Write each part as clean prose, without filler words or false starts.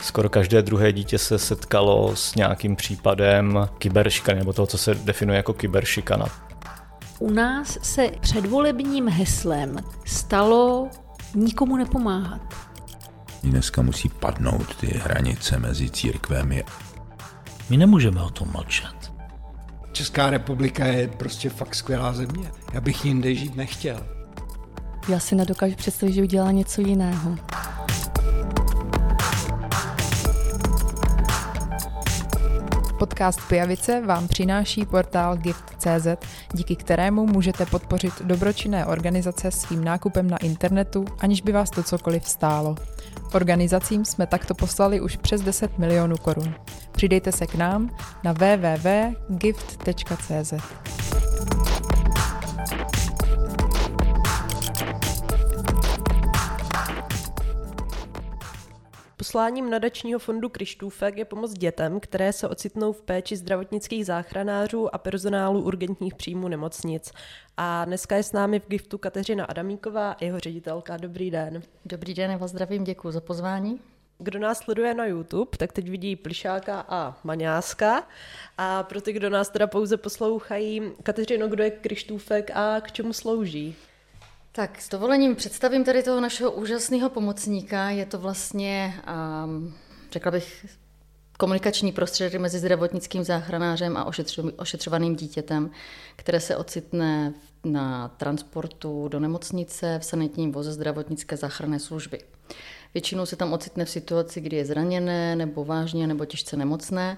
Skoro každé druhé dítě se setkalo s nějakým případem kyberšikany, nebo toho, co se definuje jako kyberšikana. U nás se předvolebním heslem stalo nikomu nepomáhat. Dneska musí padnout ty hranice mezi církvemi. My nemůžeme o tom mlčet. Česká republika je prostě fakt skvělá země. Já bych jinde žít nechtěl. Já si nedokážu představit, že udělá něco jiného. Podcast Pijavice vám přináší portál Givt.cz, díky kterému můžete podpořit dobročinné organizace svým nákupem na internetu, aniž by vás to cokoliv stálo. Organizacím jsme takto poslali už přes 10 milionů korun. Přidejte se k nám na www.gift.cz. Posláním Nadačního fondu Kryštůfek je pomoc dětem, které se ocitnou v péči zdravotnických záchranářů a personálu urgentních příjmů nemocnic. A dneska je s námi v Giftu Kateřina Adamíková a jeho ředitelka. Dobrý den. Dobrý den, já vás zdravím, děkuji za pozvání. Kdo nás sleduje na YouTube, tak teď vidí Plišáka a Maňáska. A pro ty, kdo nás teda pouze poslouchají, Kateřino, kdo je Kryštůfek a k čemu slouží? Tak s dovolením představím tady toho našeho úžasného pomocníka. Je to vlastně, řekla bych, komunikační prostředek mezi zdravotnickým záchranářem a ošetřovaným dítětem, které se ocitne na transportu do nemocnice v sanitním voze zdravotnické záchranné služby. Většinou se tam ocitne v situaci, kdy je zraněné nebo vážně nebo těžce nemocné.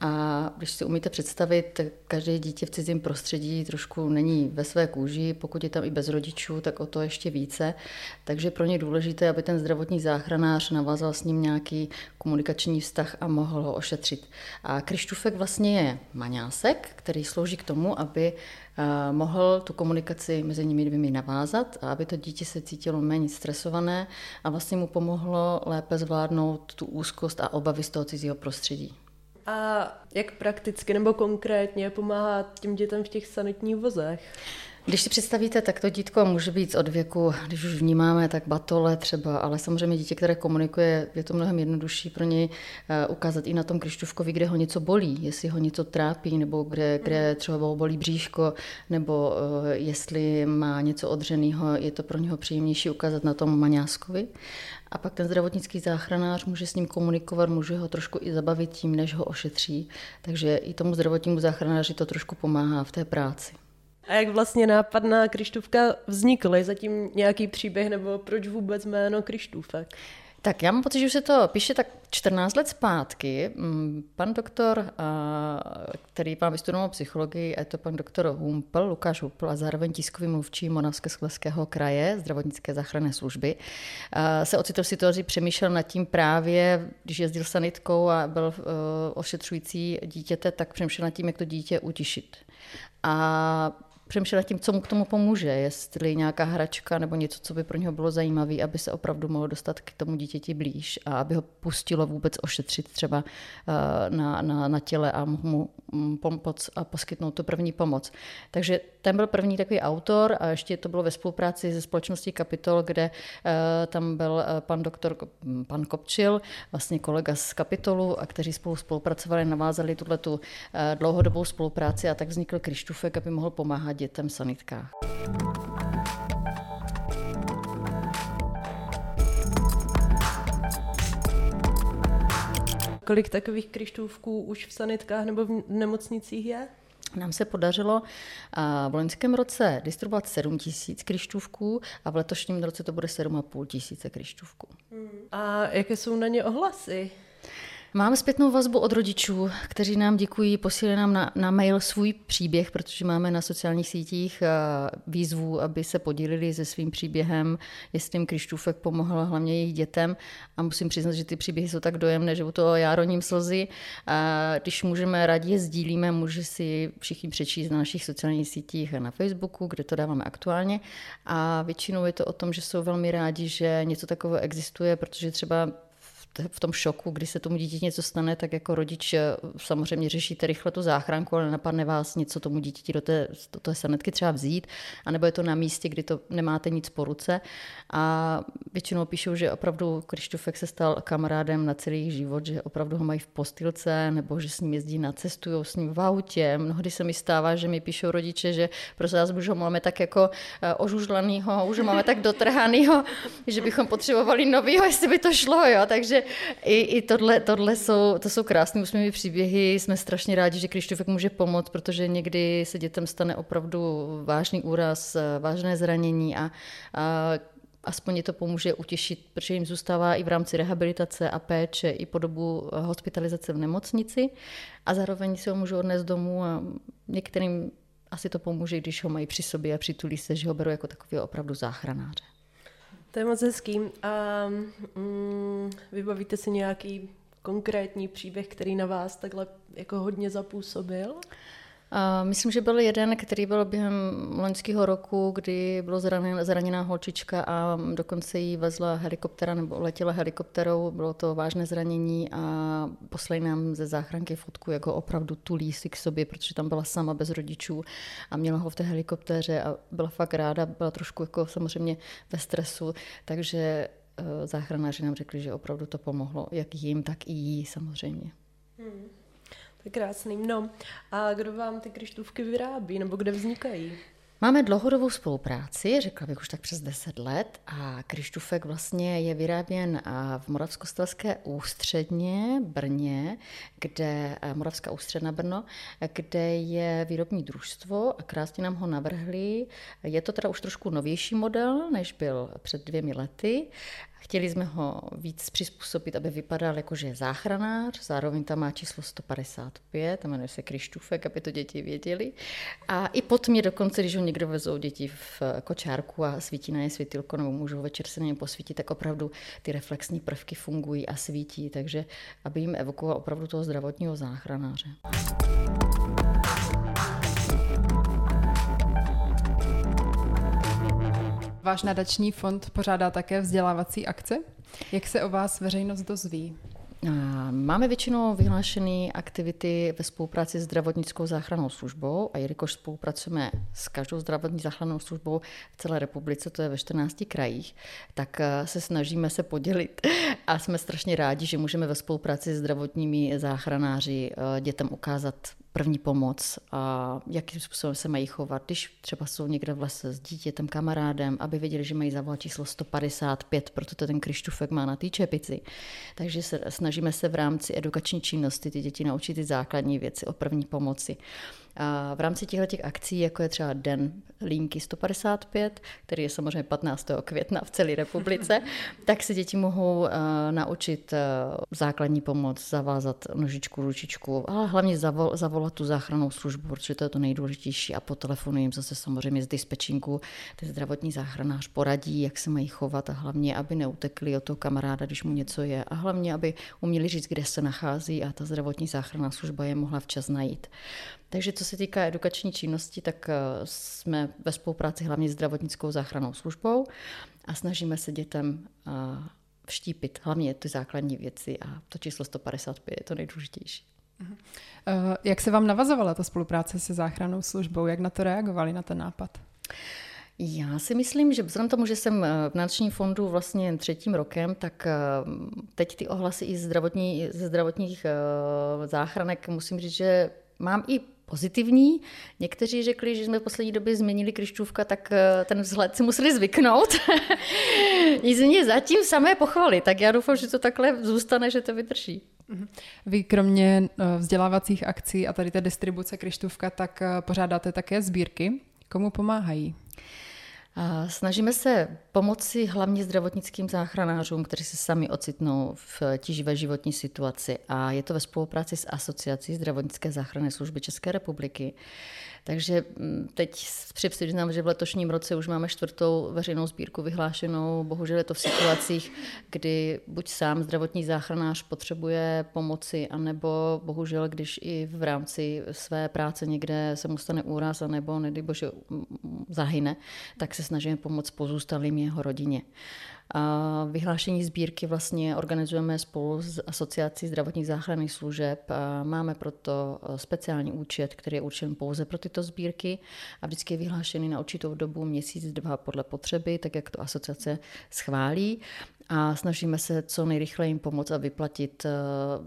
A když si umíte představit, každé dítě v cizím prostředí trošku není ve své kůži, pokud je tam i bez rodičů, tak o to ještě více. Takže pro ně je důležité, aby ten zdravotní záchranář navázal s ním nějaký komunikační vztah a mohl ho ošetřit. A Kryštůfek vlastně je maňásek, který slouží k tomu, aby mohl tu komunikaci mezi nimi dvěmi navázat a aby to dítě se cítilo méně stresované a vlastně mu pomohlo lépe zvládnout tu úzkost a obavy z toho cizího prostředí. A jak prakticky nebo konkrétně pomáhá těm dětem v těch sanitních vozech? Když si představíte, tak to dítko může být od věku, když už vnímáme, tak batole třeba, ale samozřejmě dítě, které komunikuje, je to mnohem jednodušší pro něj ukázat i na tom Kryštůfkovi, kde ho něco bolí, jestli ho něco trápí, nebo kde třeba ho bolí bříško, nebo jestli má něco odřenýho, je to pro něho příjemnější ukázat na tom maňáskovi. A pak ten zdravotnický záchranář může s ním komunikovat, může ho trošku i zabavit tím, než ho ošetří. Takže i tomu zdravotnímu záchranáři to trošku pomáhá v té práci. A jak vlastně nápad na Kryštůfka vznikl? Je zatím nějaký příběh nebo proč vůbec jméno Kryštůfek? Tak já mám pocit, že už se to píše tak 14 let zpátky. Pan doktor, který má vystudoval psychologii, je to pan doktor Humpl, Lukáš Humpl a zároveň tiskový mluvčí Moravskoslezského kraje zdravotnické záchranné služby, se ocitl v situaci, přemýšlel nad tím právě, když jezdil sanitkou a byl ošetřující dítěte, tak přemýšlel nad tím, jak to dítě utišit. A přemýšlel nad tím, co mu k tomu pomůže, jestli nějaká hračka nebo něco, co by pro něho bylo zajímavé, aby se opravdu mohlo dostat k tomu dítěti blíž a aby ho pustilo vůbec ošetřit třeba na těle a mu pomoct a poskytnout tu první pomoc. Takže ten byl první takový autor a ještě to bylo ve spolupráci se společností Kapitol, kde tam byl pan Kopčil, vlastně kolega z Kapitolu, a kteří spolu spolupracovali, navázali tuhletu dlouhodobou spolupráci a tak vznikl Kryštůfek, aby mohl pomáhat dětem v sanitkách. Kolik takových Kryštůfků už v sanitkách nebo v nemocnicích je? Nám se podařilo v loňském roce distribuovat 7 000 Kryštůfků a v letošním roce to bude 7 500 Kryštůfků. A jaké jsou na ně ohlasy? Máme zpětnou vazbu od rodičů, kteří nám děkují, posílají nám na mail svůj příběh, protože máme na sociálních sítích výzvu, aby se podělili se svým příběhem, jestli jim Kryštůfek pomohl, hlavně jejich dětem. A musím přiznat, že ty příběhy jsou tak dojemné, že u toho já roním slzy. A když můžeme, rádi je sdílíme, může si všichni přečíst na našich sociálních sítích a na Facebooku, kde to dáváme aktuálně. A většinou je to o tom, že jsou velmi rádi, že něco takového existuje, protože třeba v tom šoku, kdy se tomu dítěti něco stane, tak jako rodič samozřejmě řešíte rychle tu záchranku, ale napadne vás něco tomu dítěti do té sanitky třeba vzít, anebo je to na místě, kdy to nemáte nic po ruce. A většinou píšou, že opravdu Kryštůfek se stal kamarádem na celý život, že opravdu ho mají v postýlce, nebo že s ním jezdí na cestu, s ním v autě. Mnohdy se mi stává, že mi píšou rodiče, že prostě nás už ho máme tak jako ožužlanýho, už ho máme tak dotrhanýho, že bychom potřebovali novýho, jestli by to šlo, jo. Takže i tohle jsou krásné úsměvy příběhy. Jsme strašně rádi, že Kryštůfek může pomoct, protože někdy se dětem stane opravdu vážný úraz, vážné zranění a aspoň je to pomůže utěšit, protože jim zůstává i v rámci rehabilitace a péče i po dobu hospitalizace v nemocnici a zároveň si ho můžu odnést domů a některým asi to pomůže, když ho mají při sobě a přitulí se, že ho berou jako takového opravdu záchranáře. To je moc hezký. A vybavíte si nějaký konkrétní příběh, který na vás takhle jako hodně zapůsobil? Myslím, že byl jeden, který byl během loňského roku, kdy byla zraněná holčička a dokonce jí vezla helikoptera nebo letěla helikopterou, bylo to vážné zranění a poslali nám ze záchranky fotku, jako opravdu tulí si k sobě, protože tam byla sama bez rodičů a měla ho v té helikoptéře a byla fakt ráda, byla trošku jako samozřejmě ve stresu, takže záchranáři nám řekli, že opravdu to pomohlo, jak jim, tak i jí samozřejmě. Krásný. No, a kdo vám ty kryštůfky vyrábí, nebo kde vznikají? Máme dlouhodobou spolupráci, řekla bych už tak přes 10 let a Kryštůfek vlastně je vyráběn v Moravskoslezské ústředně Brně, kde Moravská ústředna Brno, kde je výrobní družstvo a krásně nám ho navrhli. Je to teda už trošku novější model, než byl před 2 lety. Chtěli jsme ho víc přizpůsobit, aby vypadal jako, že je záchranář, zároveň tam má číslo 155, tam jmenuje se Kryštůfek, aby to děti věděli. A i po tmě dokonce, když ho někdo vezou děti v kočárku a svítí na ně světilko, nebo můžou večer se na ně posvítit, tak opravdu ty reflexní prvky fungují a svítí, takže aby jim evokoval opravdu toho zdravotního záchranáře. Váš nadační fond pořádá také vzdělávací akce. Jak se o vás veřejnost dozví? Máme většinou vyhlášené aktivity ve spolupráci s zdravotnickou záchrannou službou a jelikož spolupracujeme s každou zdravotní záchrannou službou v celé republice, to je ve 14 krajích, tak se snažíme se podělit a jsme strašně rádi, že můžeme ve spolupráci s zdravotními záchranáři dětem ukázat první pomoc a jakým způsobem se mají chovat, když třeba jsou někde v lese s dítětem, kamarádem, aby věděli, že mají zavolat číslo 155, protože ten Kryštůfek má na té čepici. Takže se snažíme se v rámci edukační činnosti ty děti naučit ty základní věci o první pomoci. A v rámci těchto akcí, jako je třeba Den linky 155, který je samozřejmě 15. května v celé republice, tak se děti mohou naučit základní pomoc, zavázat nožičku, ručičku, ale hlavně zavolat tu záchrannou službu, protože to je to nejdůležitější a po telefonu jim zase samozřejmě z dispečinku ten zdravotní záchranář poradí, jak se mají chovat a hlavně, aby neutekli od toho kamaráda, když mu něco je a hlavně, aby uměli říct, kde se nachází a ta zdravotní záchranná služba je mohla včas najít. Takže co se týká edukační činnosti, tak jsme ve spolupráci hlavně s zdravotnickou záchrannou službou a snažíme se dětem vštípit hlavně ty základní věci a to číslo 155 je to nejdůležitější. Jak se vám navazovala ta spolupráce se záchrannou službou? Jak na to reagovali, na ten nápad? Já si myslím, že vzhledem tomu, že jsem v nadačním fondu vlastně 3. rokem, tak teď ty ohlasy i ze zdravotních záchranek musím říct, že mám i pozitivní. Někteří řekli, že jsme v poslední době změnili Kryštůfka, tak ten vzhled si museli zvyknout. Nicméně zatím samé pochvaly, tak já doufám, že to takhle zůstane, že to vydrží. Vy kromě vzdělávacích akcí a tady té distribuce Kryštůfka, tak pořádáte také sbírky. Komu pomáhají? Snažíme se pomoci hlavně zdravotnickým záchranářům, kteří se sami ocitnou v tíživé životní situaci a je to ve spolupráci s Asociací zdravotnické záchranné služby České republiky. Takže teď přiznám, že v letošním roce už máme 4. veřejnou sbírku vyhlášenou. Bohužel je to v situacích, kdy buď sám zdravotní záchranář potřebuje pomoci, anebo bohužel, když i v rámci své práce někde se mu stane úraz, anebo nedej bože zahyne, tak se snažíme pomoct pozůstalým jeho rodině. Vyhlášení sbírky vlastně organizujeme spolu s Asociací zdravotnických záchranných služeb. Máme proto speciální účet, který je určen pouze pro tyto sbírky a vždycky je vyhlášený na určitou dobu, měsíc, dva podle potřeby, tak jak to asociace schválí. A snažíme se co nejrychleji jim pomoct a vyplatit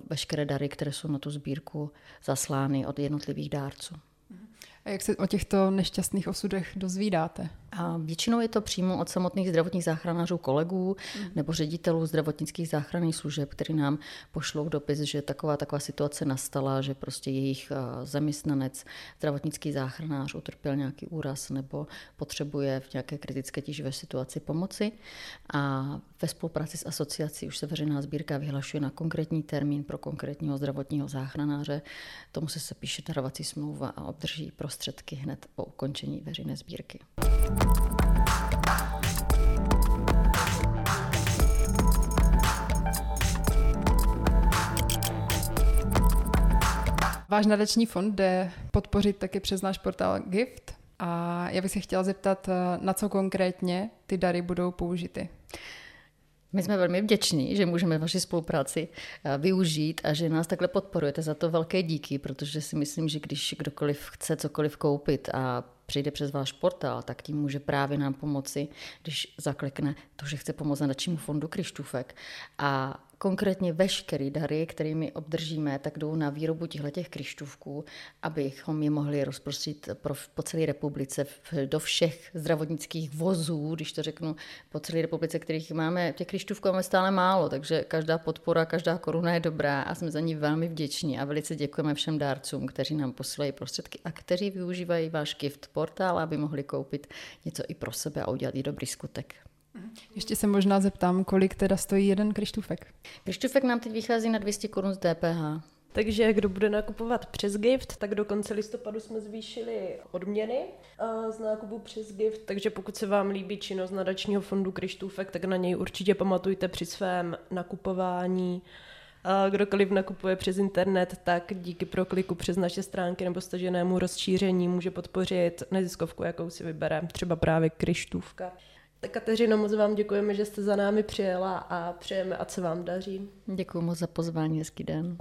veškeré dary, které jsou na tu sbírku zaslány od jednotlivých dárců. A jak se o těchto nešťastných osudech dozvídáte? A většinou je to přímo od samotných zdravotních záchranářů kolegů nebo ředitelů zdravotnických záchranných služeb, kteří nám pošlou dopis, že taková situace nastala, že prostě jejich zaměstnanec, zdravotnický záchranář utrpěl nějaký úraz nebo potřebuje v nějaké kritické tíživé situaci pomoci. A ve spolupráci s asociací už se veřejná sbírka vyhlašuje na konkrétní termín pro konkrétního zdravotního záchranáře. Tomu se píše darovací smlouva a obdrží prostředky hned po ukončení veřejné sbírky. Váš nadační fond jde podpořit taky přes náš portál Gift a já bych se chtěla zeptat, na co konkrétně ty dary budou použity. My jsme velmi vděční, že můžeme vaši spolupráci využít a že nás takhle podporujete. Za to velké díky, protože si myslím, že když kdokoliv chce cokoliv koupit a přijde přes váš portál, tak tím může právě nám pomoci, když zaklikne to, že chce pomoct nadačnímu fondu Kryštůfek. A konkrétně veškeré dary, které my obdržíme, tak jdou na výrobu těchto kryštůvků, abychom je mohli rozprostřít po celé republice, do všech zdravotnických vozů, když to řeknu, po celé republice, kterých máme, těch kryštůvků máme stále málo, takže každá podpora, každá koruna je dobrá a jsme za ní velmi vděční a velice děkujeme všem dárcům, kteří nám posílají prostředky a kteří využívají váš Gift portál, aby mohli koupit něco i pro sebe a udělat i dobrý skutek. Ještě se možná zeptám, kolik teda stojí jeden kryštůfek? Kryštůfek nám teď vychází na 200 korun z DPH. Takže kdo bude nakupovat přes Gift, tak do konce listopadu jsme zvýšili odměny z nákupu přes Gift, takže pokud se vám líbí činnost nadačního fondu Kryštůfek, tak na něj určitě pamatujte při svém nakupování. Kdokoliv nakupuje přes internet, tak díky prokliku přes naše stránky nebo staženému rozšíření může podpořit neziskovku, jakou si vybere, třeba právě Kryštůfka. Tak Kateřino, moc vám děkujeme, že jste za námi přijela a přejeme, ať se vám daří. Děkuji moc za pozvání, hezký den.